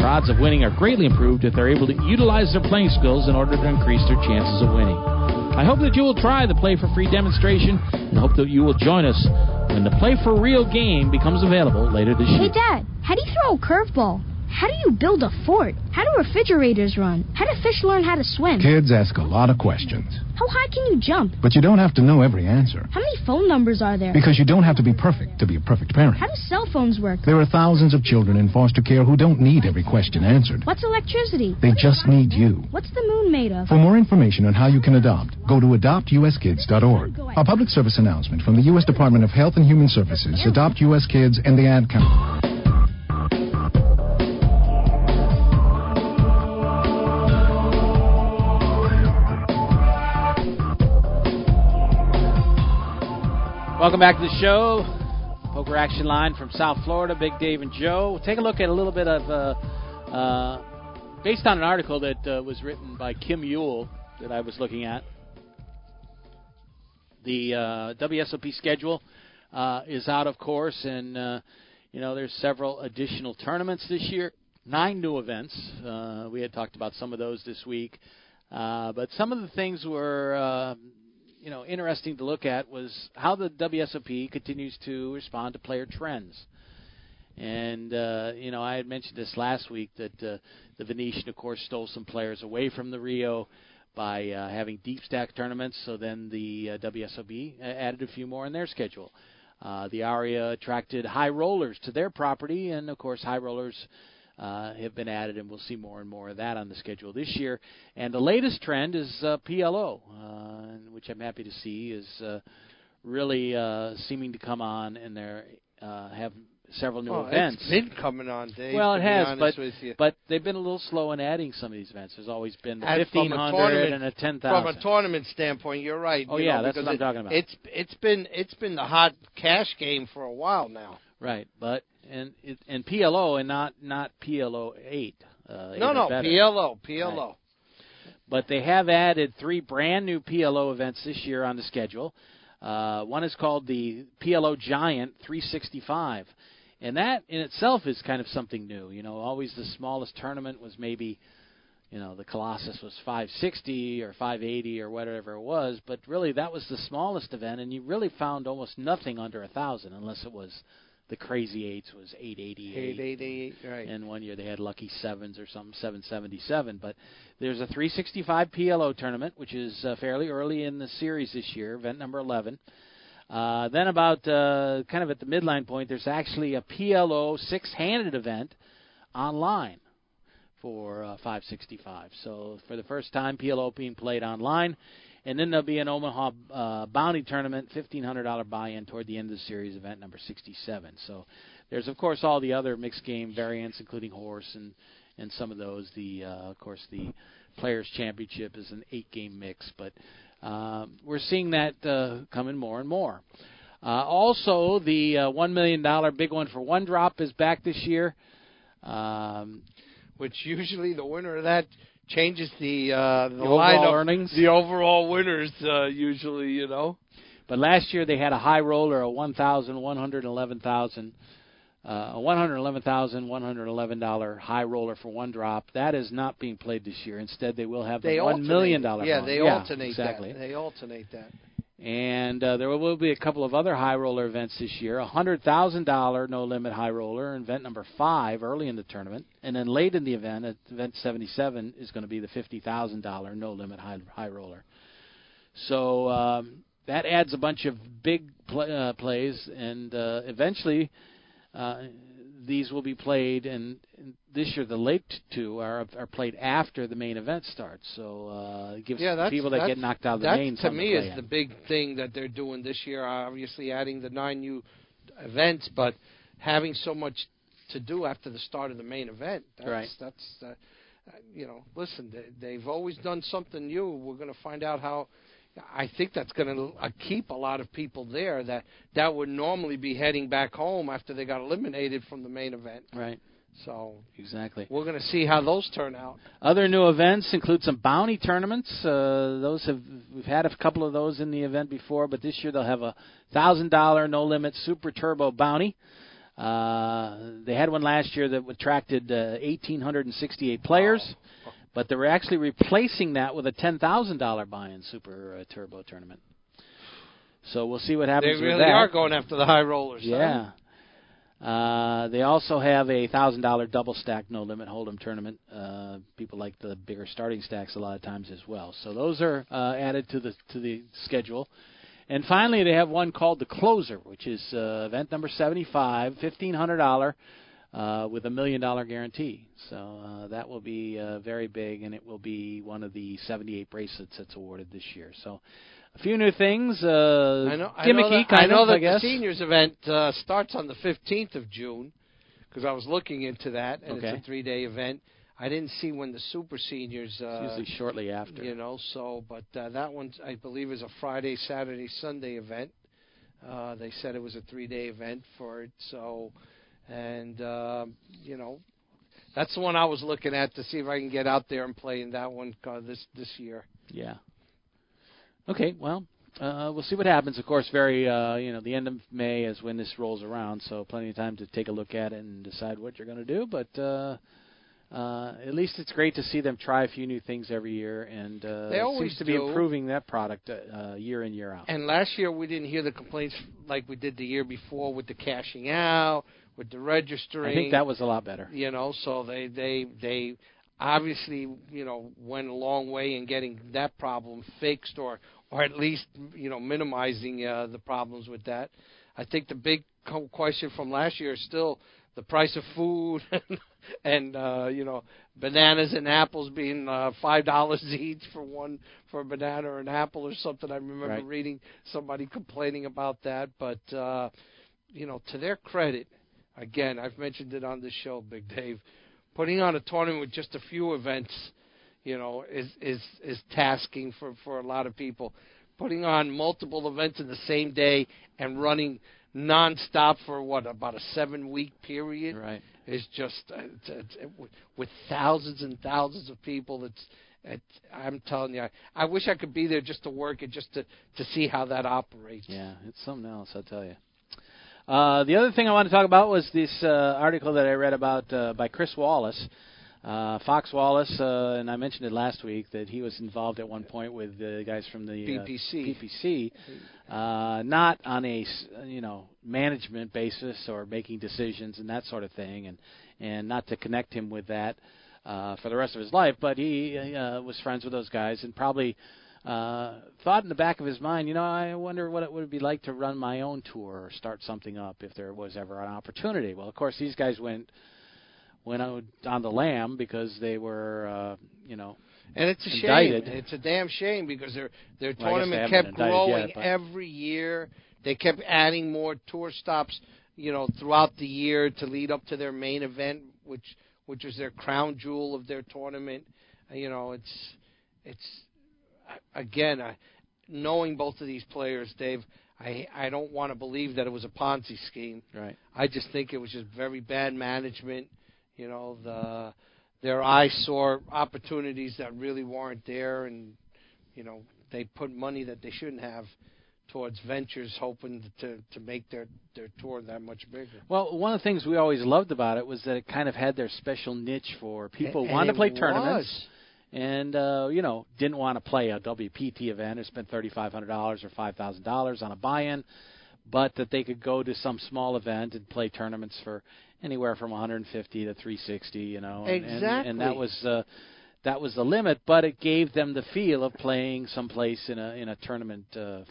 Their odds of winning are greatly improved if they're able to utilize their playing skills in order to increase their chances of winning. I hope that you will try the Play for Free demonstration, and hope that you will join us when the Play for Real game becomes available later this year. Hey, Dad, how do you throw a curveball? How do you build a fort? How do refrigerators run? How do fish learn how to swim? Kids ask a lot of questions. How high can you jump? But you don't have to know every answer. How many phone numbers are there? Because you don't have to be perfect to be a perfect parent. How do cell phones work? There are thousands of children in foster care who don't need every question answered. What's electricity? They just need you. What's the moon made of? For more information on how you can adopt, go to adoptuskids.org. A public service announcement from the U.S. Department of Health and Human Services, Adopt U.S. Kids, and the Ad Council. Welcome back to the show. Poker Action Line from South Florida, Big Dave and Joe. We'll take a look at a little bit of, based on an article that was written by Kim Yule that I was looking at. The WSOP schedule is out, of course, and, you know, there's several additional tournaments this year. 9 new events. We had talked about some of those this week. But some of the things were... you know, interesting to look at was how the WSOP continues to respond to player trends. And, you know, I had mentioned this last week that the Venetian, of course, stole some players away from the Rio by having deep stack tournaments. So then the WSOP added a few more in their schedule. The Aria attracted high rollers to their property, and, of course, high rollers have been added, and we'll see more and more of that on the schedule this year. And the latest trend is PLO, which I'm happy to see is really seeming to come on, and they have several new events. It's been coming on, Dave. Well, it has, but they've been a little slow in adding some of these events. There's always been the 1,500 and a 10,000. From a tournament standpoint, you're right. Oh, yeah, that's what I'm talking about. It's been the hot cash game for a while now. Right, but... And PLO, and not PLO 8. No, PLO. Right. But they have added 3 brand new PLO events this year on the schedule. One is called the PLO Giant 365. And that in itself is kind of something new. You know, always the smallest tournament was maybe, you know, the Colossus was 560 or 580 or whatever it was. But really that was the smallest event, and you really found almost nothing under 1,000 unless it was... The crazy eights was 888. 888, right. And one year they had lucky sevens or something, 777. But there's a 365 PLO tournament, which is fairly early in the series this year, event number 11. Then about kind of at the midline point, there's actually a PLO 6-handed event online for 565. So for the first time, PLO being played online. And then there'll be an Omaha Bounty Tournament, $1,500 buy-in toward the end of the series, event number 67. So there's, of course, all the other mixed game variants, including horse and some of those. Of course, the Players' Championship is an 8-game mix. But we're seeing that come in more and more. Also, the $1 million big one for one drop is back this year. Which usually the winner of that... changes the lineup, earnings. The overall winners usually, you know. But last year they had a high roller of $111,111 high roller for one drop. That is not being played this year. Instead, they will have the $1 million. Yeah, they alternate that. And there will be a couple of other high roller events this year. $100,000 no limit high roller, event number 5 early in the tournament. And then late in the event, at event 77, is going to be the $50,000 no limit high roller. So that adds a bunch of big plays, and eventually these will be played. And this year, the late two are played after the main event starts. So it gives people that get knocked out of the main. That, to me, is the big thing that they're doing this year. Obviously, adding the 9 new events, but having so much to do after the start of the main event. That's, right. That's you know, listen, they've always done something new. We're going to find out how. I think that's going to keep a lot of people there that would normally be heading back home after they got eliminated from the main event. Right. So exactly. We're going to see how those turn out. Other new events include some bounty tournaments. We've had a couple of those in the event before, but this year they'll have a $1,000 no limit super turbo bounty. They had one last year that attracted 1,868 players. Wow. But they were actually replacing that with a $10,000 buy-in Super Turbo tournament. So we'll see what happens with that. They really are going after the high rollers. Yeah. They also have a $1,000 double stack no limit hold'em tournament. People like the bigger starting stacks a lot of times as well. So those are added to the schedule. And finally, they have one called the Closer, which is event number 75, $1,500. With a $1 million guarantee. So that will be very big, and it will be one of the 78 bracelets that's awarded this year. So a few new things. I know that the seniors event starts on the 15th of June because I was looking into that, and It's a 3-day event. I didn't see when the super seniors. It's usually shortly after. You know, so, but that one, I believe, is a Friday, Saturday, Sunday event. They said it was a 3-day event for it, so... And, you know, that's the one I was looking at to see if I can get out there and play in that one this year. Yeah. Okay, well, we'll see what happens. Of course, the end of May is when this rolls around, so plenty of time to take a look at it and decide what you're going to do. But at least it's great to see them try a few new things every year, and they always seems to be improving that product year in, year out. And last year we didn't hear the complaints like we did the year before with the cashing out, with the registering. I think that was a lot better. You know, so they obviously, you know, went a long way in getting that problem fixed or at least, you know, minimizing the problems with that. I think the big question from last year is still the price of food and you know, bananas and apples being $5 each for a banana or an apple or something. I remember reading somebody complaining about that. But, you know, to their credit, again, I've mentioned it on this show, Big Dave, putting on a tournament with just a few events, you know, is tasking for a lot of people. Putting on multiple events in the same day and running nonstop for, about a 7-week period is just, with thousands and thousands of people, I'm telling you, I wish I could be there just to work and just to see how that operates. Yeah, it's something else, I'll tell you. The other thing I want to talk about was this article that I read about by Chris Wallace, Fox Wallace, and I mentioned it last week that he was involved at one point with the guys from the PPC, not on a management basis or making decisions and that sort of thing, and not to connect him with that for the rest of his life, but he was friends with those guys and probably. Thought in the back of his mind, I wonder what it would be like to run my own tour or start something up if there was ever an opportunity. Well, of course, these guys went on the lam because they were, and it's a indicted. Shame. It's a damn shame because their tournament kept growing every year. They kept adding more tour stops, throughout the year to lead up to their main event, which was their crown jewel of their tournament. Again, knowing both of these players, Dave, I don't want to believe that it was a Ponzi scheme. Right. I just think it was just very bad management. Their eyesore opportunities that really weren't there, and they put money that they shouldn't have towards ventures, hoping to make their tour that much bigger. Well, one of the things we always loved about it was that it kind of had their special niche for people who wanted to play tournaments. and, you know, didn't want to play a WPT event or spend $3,500 or $5,000 on a buy-in, but that they could go to some small event and play tournaments for anywhere from 150 to 360, you know. And, exactly. And that was the limit, but it gave them the feel of playing someplace in a tournament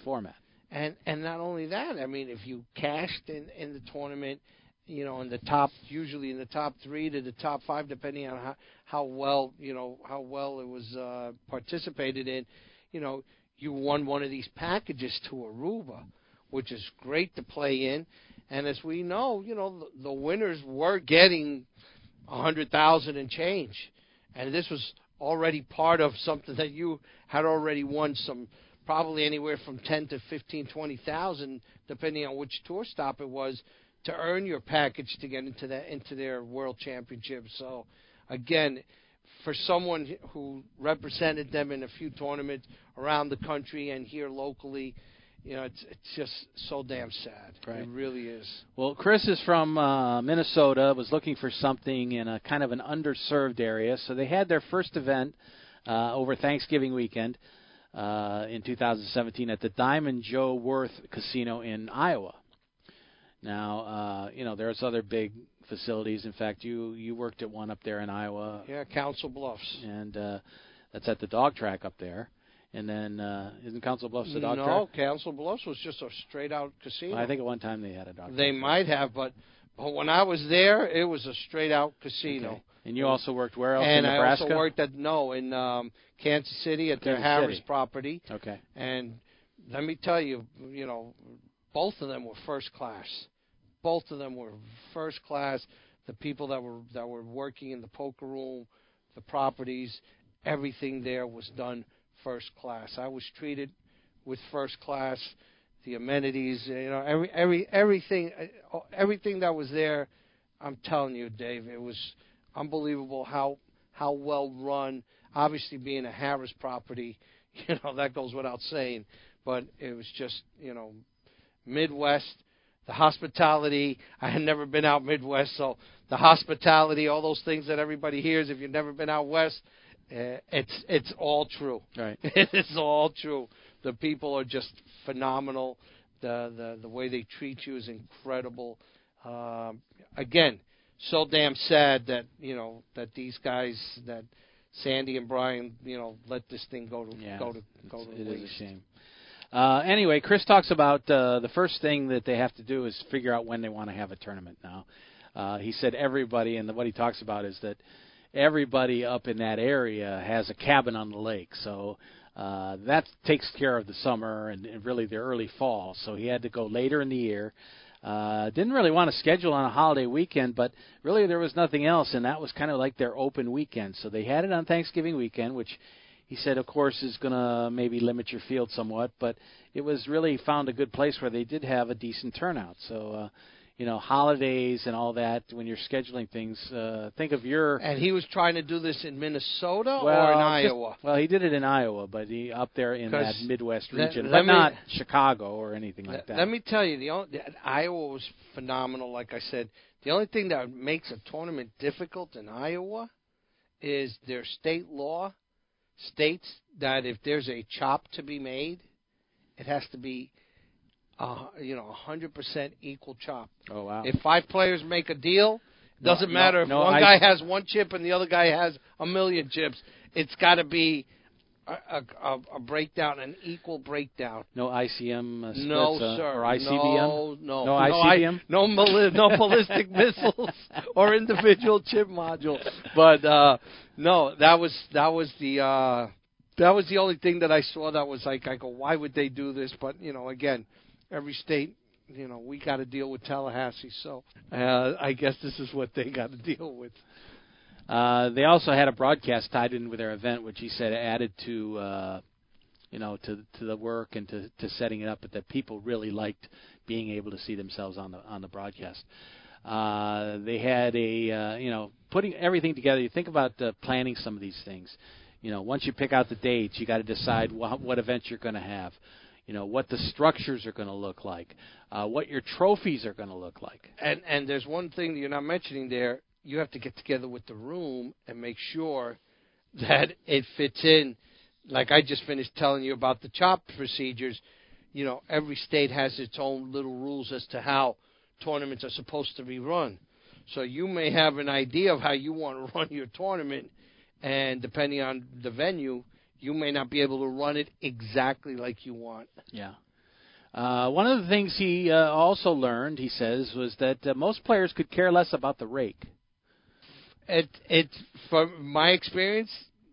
format. And not only that, I mean, if you cashed in the tournament, you know, in the top, usually in the top three to the top five, depending on how well, you know, how well it was participated in, you know, you won one of these packages to Aruba, which is great to play in. And as we know, you know, the winners were getting $100,000 and change. And this was already part of something that you had already won some, probably anywhere from 10 to 15, 20,000, depending on which tour stop it was, to earn your package to get into that, into their world championship. So, again, for someone who represented them in a few tournaments around the country and here locally, you know, it's just so damn sad. Right. It really is. Well, Chris is from Minnesota, was looking for something in a kind of an underserved area. So they had their first event over Thanksgiving weekend in 2017 at the Diamond Joe Worth Casino in Iowa. Now, you know, there's other big facilities. In fact, you worked at one up there in Iowa. Yeah, Council Bluffs. And that's at the dog track up there. And then, isn't Council Bluffs a dog track? No, Council Bluffs was just a straight-out casino. Well, I think at one time they had a dog track. They might have, but when I was there, it was a straight-out casino. Okay. And you also worked where else in Nebraska? And I also worked at, in Kansas City at their Harris property. Okay. And let me tell you, you know, both of them were first class. Both of them were first class. The people that were working in the poker room, the properties, everything there was done first class. I was treated with first class, the amenities, you know, everything that was there. I'm telling you, Dave, it was unbelievable how well run. Obviously, being a Harris property, you know, that goes without saying. But it was just, you know, Midwest, the hospitality. I had never been out Midwest, so the hospitality, all those things that everybody hears if you've never been out West. It's all true. Right. It's all true. The people are just phenomenal. The way they treat you is incredible. Again, so damn sad that, you know, that these guys, that Sandy and Brian, you know, let this thing go to waste. It is a shame. Anyway, Chris talks about the first thing that they have to do is figure out when they want to have a tournament now. He said everybody, and what he talks about is that everybody up in that area has a cabin on the lake, so that takes care of the summer and really the early fall. So he had to go later in the year. Didn't really want to schedule on a holiday weekend, but really there was nothing else, and that was kind of like their open weekend. So they had it on Thanksgiving weekend, which he said, of course, is going to maybe limit your field somewhat, but it was really found a good place where they did have a decent turnout. So, you know, holidays and all that, when you're scheduling things, think of your... And he was trying to do this in Minnesota or in Iowa? Well, he did it in Iowa, but he up there in that Midwest region, but not Chicago or anything like that. Let me tell you, Iowa was phenomenal, like I said. The only thing that makes a tournament difficult in Iowa is their state law states that if there's a chop to be made, it has to be... 100% equal chop. Oh, wow. If five players make a deal, it doesn't matter if one guy has one chip and the other guy has 1,000,000 chips. It's got to be a breakdown, an equal breakdown. No ICM splits, no, sir. Or ICBM? No, no ICBM? No ballistic missiles or individual chip module. But, no, that was the only thing that I saw that was like, I go, why would they do this? But, you know, again... Every state, you know, we got to deal with Tallahassee, so I guess this is what they got to deal with. They also had a broadcast tied in with their event, which he said added to, you know, to the work and to setting it up. But that people really liked being able to see themselves on the broadcast. They had a, you know, putting everything together. You think about planning some of these things. You know, once you pick out the dates, you got to decide what events you're going to have. You know, what the structures are going to look like, what your trophies are going to look like. And there's one thing that you're not mentioning there. You have to get together with the room and make sure that it fits in. Like I just finished telling you about the chop procedures. You know, every state has its own little rules as to how tournaments are supposed to be run. So you may have an idea of how you want to run your tournament, and depending on the venue, you may not be able to run it exactly like you want. Yeah. One of the things he also learned, he says, was that most players could care less about the rake. From my experience,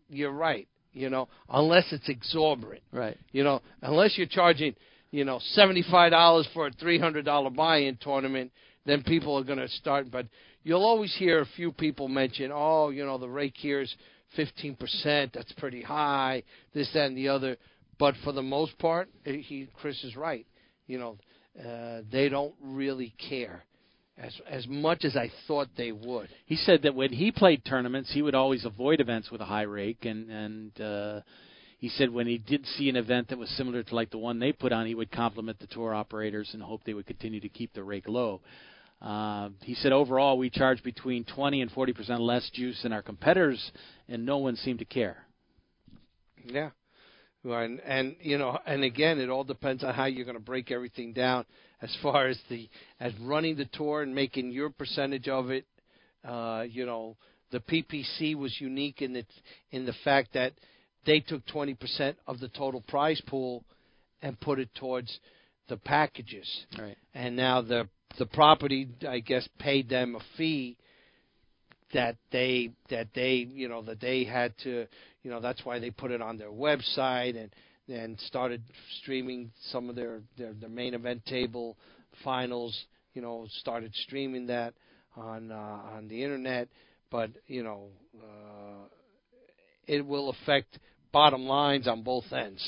you're right. You know, unless it's exorbitant. Right. You know, unless you're charging, you know, $75 for a $300 buy-in tournament, then people are going to start. But you'll always hear a few people mention, oh, you know, the rake here is 15%. That's pretty high, this, that, and the other. But for the most part, Chris is right. You know, they don't really care as much as I thought they would. He said that when he played tournaments, he would always avoid events with a high rake. And he said when he did see an event that was similar to like the one they put on, he would compliment the tour operators and hope they would continue to keep the rake low. He said overall we charge between 20 and 40% less juice than our competitors, and no one seemed to care. Yeah. And you know, and again, it all depends on how you're going to break everything down as far as running the tour and making your percentage of it. You know, the PPC was unique in the fact that they took 20% of the total prize pool and put it towards the packages. Right. And now the property, I guess, paid them a fee that they had to. You know, that's why they put it on their website and started streaming some of their main event table finals. You know, started streaming that on the internet. But you know, it will affect bottom lines on both ends.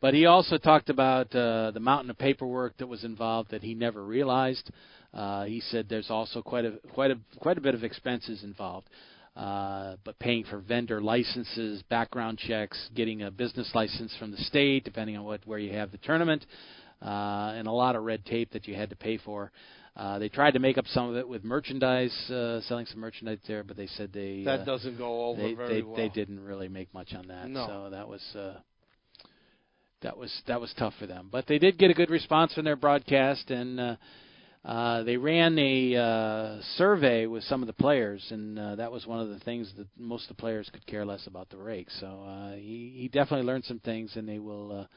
But he also talked about the mountain of paperwork that was involved that he never realized. He said there's also quite a bit of expenses involved. But paying for vendor licenses, background checks, getting a business license from the state, depending on where you have the tournament, and a lot of red tape that you had to pay for. They tried to make up some of it with merchandise, selling some merchandise there, but they said that doesn't go over well. They didn't really make much on that. No. So that was tough for them. But they did get a good response from their broadcast, and they ran a survey with some of the players, and that was one of the things that most of the players could care less about the rake. So he definitely learned some things, and they will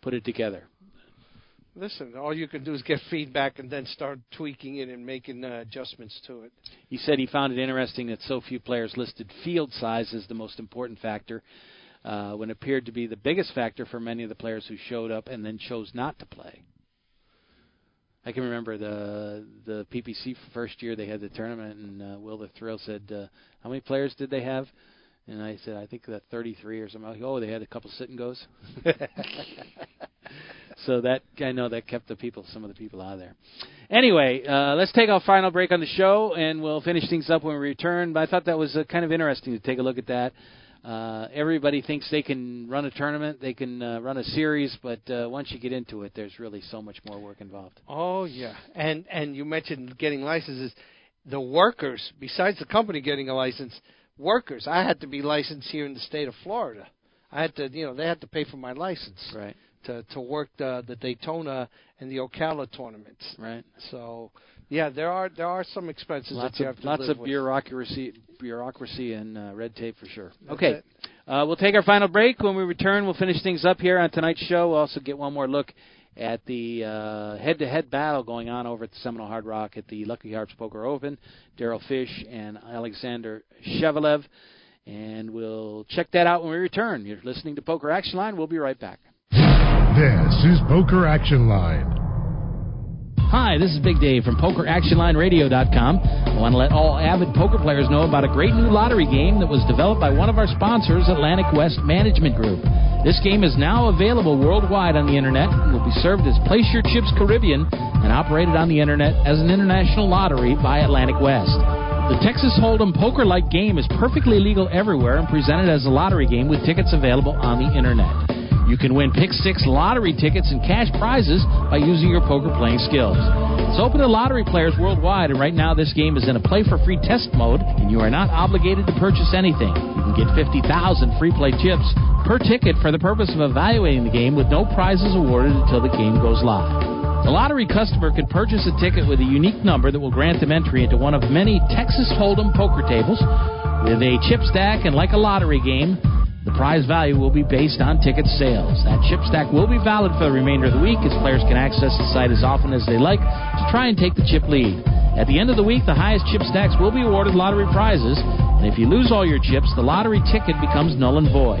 put it together. Listen, all you can do is get feedback and then start tweaking it and making adjustments to it. He said he found it interesting that so few players listed field size as the most important factor, when it appeared to be the biggest factor for many of the players who showed up and then chose not to play. I can remember the PPC first year they had the tournament, and Will the Thrill said, how many players did they have? And I said, I think that 33 or something. I was like, oh, they had a couple sit-and-goes. So that, I know that kept some of the people out of there. Anyway, let's take our final break on the show, and we'll finish things up when we return. But I thought that was kind of interesting to take a look at that. Everybody thinks they can run a tournament, they can run a series, but once you get into it, there's really so much more work involved. Oh, yeah. And you mentioned getting licenses. The workers, besides the company getting a license, workers, I had to be licensed here in the state of Florida. I had to, you know, they had to pay for my license, right, to work the Daytona and the Ocala tournaments. Right. So, yeah, there are some expenses that you have to live with. Lots of bureaucracy and red tape for sure. Okay, we'll take our final break. When we return, we'll finish things up here on tonight's show. We'll also get one more look at the head-to-head battle going on over at the Seminole Hard Rock at the Lucky Hearts Poker Open, Daryl Fish and Alexander Shevelev. And we'll check that out when we return. You're listening to Poker Action Line. We'll be right back. This is Poker Action Line. Hi, this is Big Dave from PokerActionLineRadio.com. I want to let all avid poker players know about a great new lottery game that was developed by one of our sponsors, Atlantic West Management Group. This game is now available worldwide on the Internet and will be served as Place Your Chips Caribbean and operated on the Internet as an international lottery by Atlantic West. The Texas Hold'em poker-like game is perfectly legal everywhere and presented as a lottery game with tickets available on the Internet. You can win Pick 6 lottery tickets and cash prizes by using your poker playing skills. It's open to lottery players worldwide, and right now this game is in a play for free test mode, and you are not obligated to purchase anything. You can get 50,000 free play chips per ticket for the purpose of evaluating the game, with no prizes awarded until the game goes live. The lottery customer can purchase a ticket with a unique number that will grant them entry into one of many Texas Hold'em poker tables with a chip stack, and like a lottery game, the prize value will be based on ticket sales. That chip stack will be valid for the remainder of the week, as players can access the site as often as they like to try and take the chip lead. At the end of the week, the highest chip stacks will be awarded lottery prizes, and if you lose all your chips, the lottery ticket becomes null and void.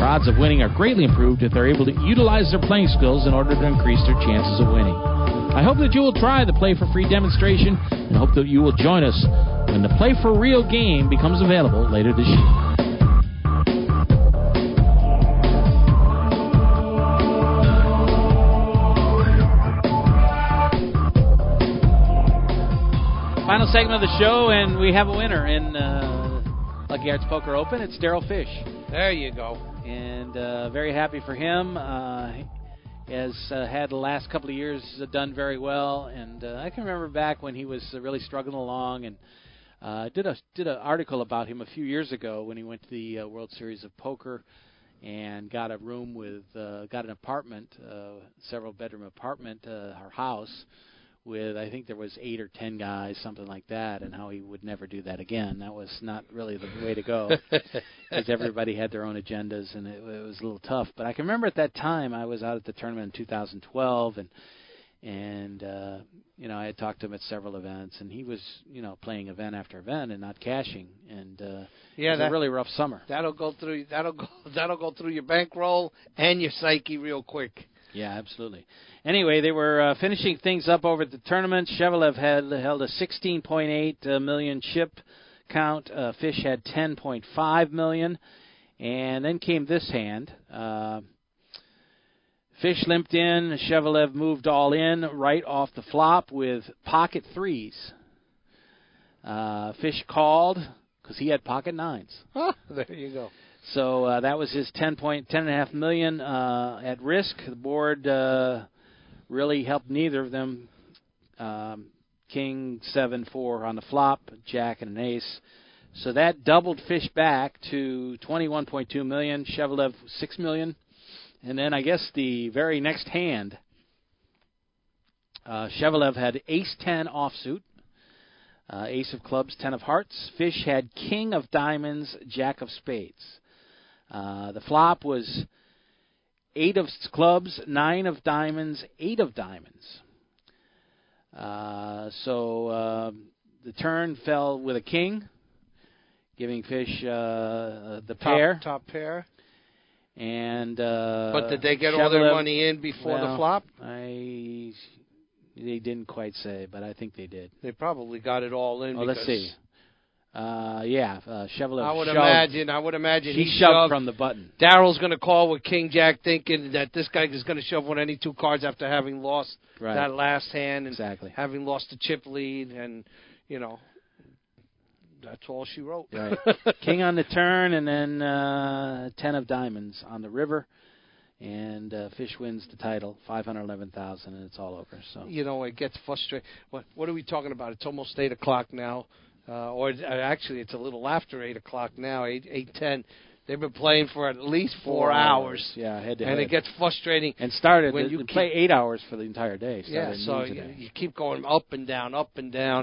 Their odds of winning are greatly improved if they're able to utilize their playing skills in order to increase their chances of winning. I hope that you will try the Play for Free demonstration, and hope that you will join us when the Play for Real game becomes available later this year. Final segment of the show, and we have a winner in Lucky Hearts Poker Open. It's Daryl Fish. There you go. And very happy for him. He has had the last couple of years done very well. And I can remember back when he was really struggling along, and did an article about him a few years ago when he went to the World Series of Poker and got a room with got an apartment, several bedroom apartment, our house, with, I think there was 8 or 10 guys, something like that, and how he would never do that again. That was not really the way to go, because everybody had their own agendas, and it was a little tough. But I can remember at that time, I was out at the tournament in 2012, and you know, I had talked to him at several events, and he was, you know, playing event after event and not cashing, and yeah, it was a really rough summer. That'll go through your bankroll and your psyche real quick. Yeah, absolutely. Anyway, they were finishing things up over at the tournament. Shevelev held a 16.8 million chip count. Fish had 10.5 million. And then came this hand. Fish limped in. Shevelev moved all in right off the flop with pocket threes. Fish called because he had pocket nines. Oh, there you go. So that was his 10.5 million at risk. The board really helped neither of them. King, 7-4 on the flop, jack, and an ace. So that doubled Fish back to 21.2 million, Shevelev 6 million. And then I guess the very next hand, Shevelev had ace-10 offsuit. Ace of clubs, 10 of hearts. Fish had king of diamonds, jack of spades. The flop was 8 of clubs, 9 of diamonds, 8 of diamonds. So the turn fell with a king, giving Fish the pair. Top pair. And but did they get all their money in before the flop? They didn't quite say, but I think they did. They probably got it all in. Oh, let's see. Shevelev I would imagine he shoved from the button. Daryl's going to call with King Jack, thinking that this guy is going to shove one of any two cards after having lost that last hand and having lost the chip lead, and you know, that's all she wrote. Right. King on the turn, and then 10 of diamonds on the river. And Fish wins the title, $511,000, and it's all over. So you know, it gets frustrating. What are we talking about? It's almost 8 o'clock now, or actually it's a little after 8 o'clock now, 8:10. They've been playing for at least four hours. Yeah, head to head. And it gets frustrating. And started when you play 8 hours for the entire day. Yeah, so you keep going up and down,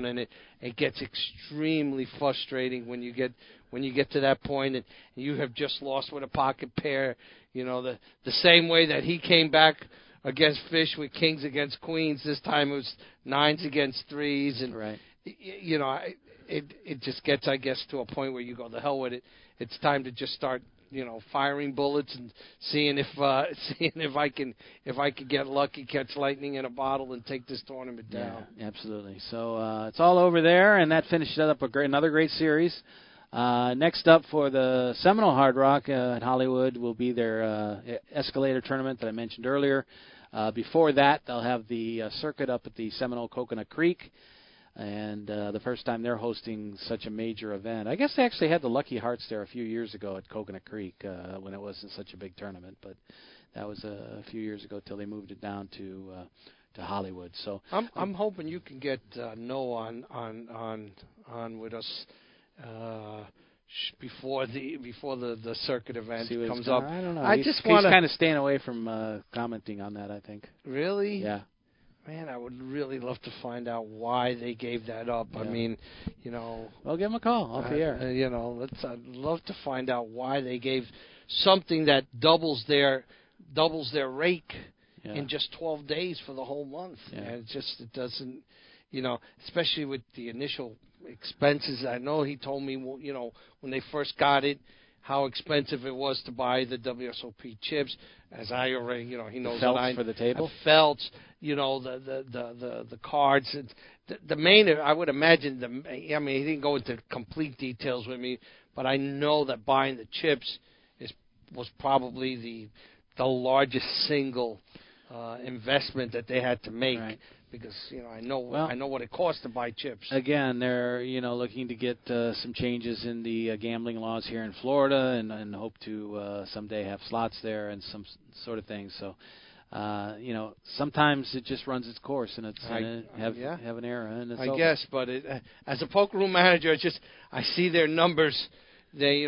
and it gets extremely frustrating when you get to that point, and you have just lost with a pocket pair. You know, the same way that he came back against Fish with kings against queens. This time it was nines against threes, and you know, it just gets, I guess, to a point where you go, the hell with it. It's time to just start firing bullets and seeing if I can get lucky, catch lightning in a bottle, and take this tournament down. Yeah, absolutely. So it's all over there, and that finishes up another great series. Next up for the Seminole Hard Rock at Hollywood will be their escalator tournament that I mentioned earlier. Before that, they'll have the circuit up at the Seminole Coconut Creek, and the first time they're hosting such a major event. I guess they actually had the Lucky Hearts there a few years ago at Coconut Creek when it wasn't such a big tournament, but that was a few years ago till they moved it down to Hollywood. So I'm hoping you can get Noah on with us before the circuit event comes up. I don't know. He's kind of staying away from commenting on that, I think. Really? Yeah. Man, I would really love to find out why they gave that up. Yeah. I mean, Well, give them a call off the air. I'd love to find out why they gave something that doubles their rake in just 12 days for the whole month. Yeah. And it doesn't, especially with the initial expenses. I know he told me, when they first got it, how expensive it was to buy the WSOP chips, as I already, he knows that I... Felts for the table? Felts, the cards. The main, I would imagine, he didn't go into complete details with me, but I know that buying the chips was probably the largest single investment that they had to make. Right. Because I know what it costs to buy chips. Again, they're looking to get some changes in the gambling laws here in Florida, and hope to someday have slots there and some sort of things. So sometimes it just runs its course, and it's have an error. And it's I over. Guess, but as a poker room manager, it's just I see their numbers. They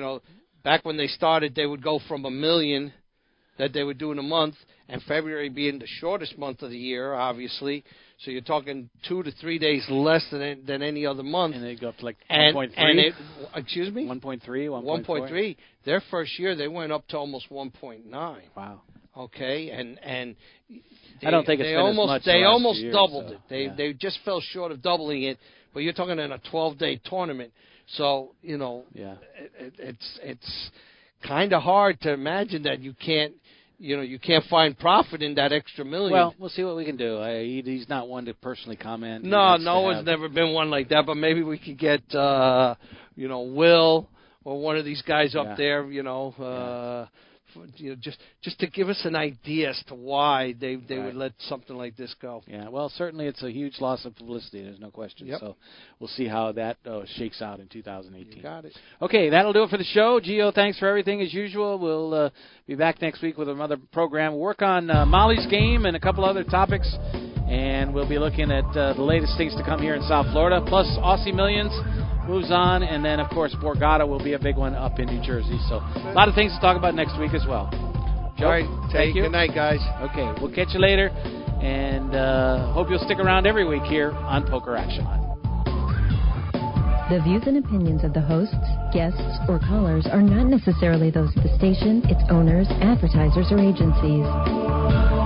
back when they started, they would go from 1 million that they would do in a month, and February being the shortest month of the year, obviously. So you're talking 2 to 3 days less than any other month. And they go up to like 1.3. Excuse me? 1.3, 1.4. 1.3. Their first year, they went up to almost 1.9. Wow. Okay, and I don't think it's been almost, as much. They almost doubled it. They just fell short of doubling it. But you're talking in a 12-day tournament, so it's kind of hard to imagine that you can't find profit in that extra $1 million. Well, we'll see what we can do. He's not one to personally comment. No one's never been one like that. But maybe we could get, Will or one of these guys up there. Just to give us an idea as to why they would let something like this go. Yeah, well, certainly it's a huge loss of publicity. There's no question. Yep. So we'll see how that shakes out in 2018. You got it. Okay, that'll do it for the show. Gio, thanks for everything as usual. We'll be back next week with another program. We'll work on Molly's Game and a couple other topics, and we'll be looking at the latest things to come here in South Florida, plus Aussie Millions moves on, and then, of course, Borgata will be a big one up in New Jersey. So a lot of things to talk about next week as well. Joe, all right. Thank you. Good night, guys. Okay. We'll catch you later, and hope you'll stick around every week here on Poker Action Line. The views and opinions of the hosts, guests, or callers are not necessarily those of the station, its owners, advertisers, or agencies.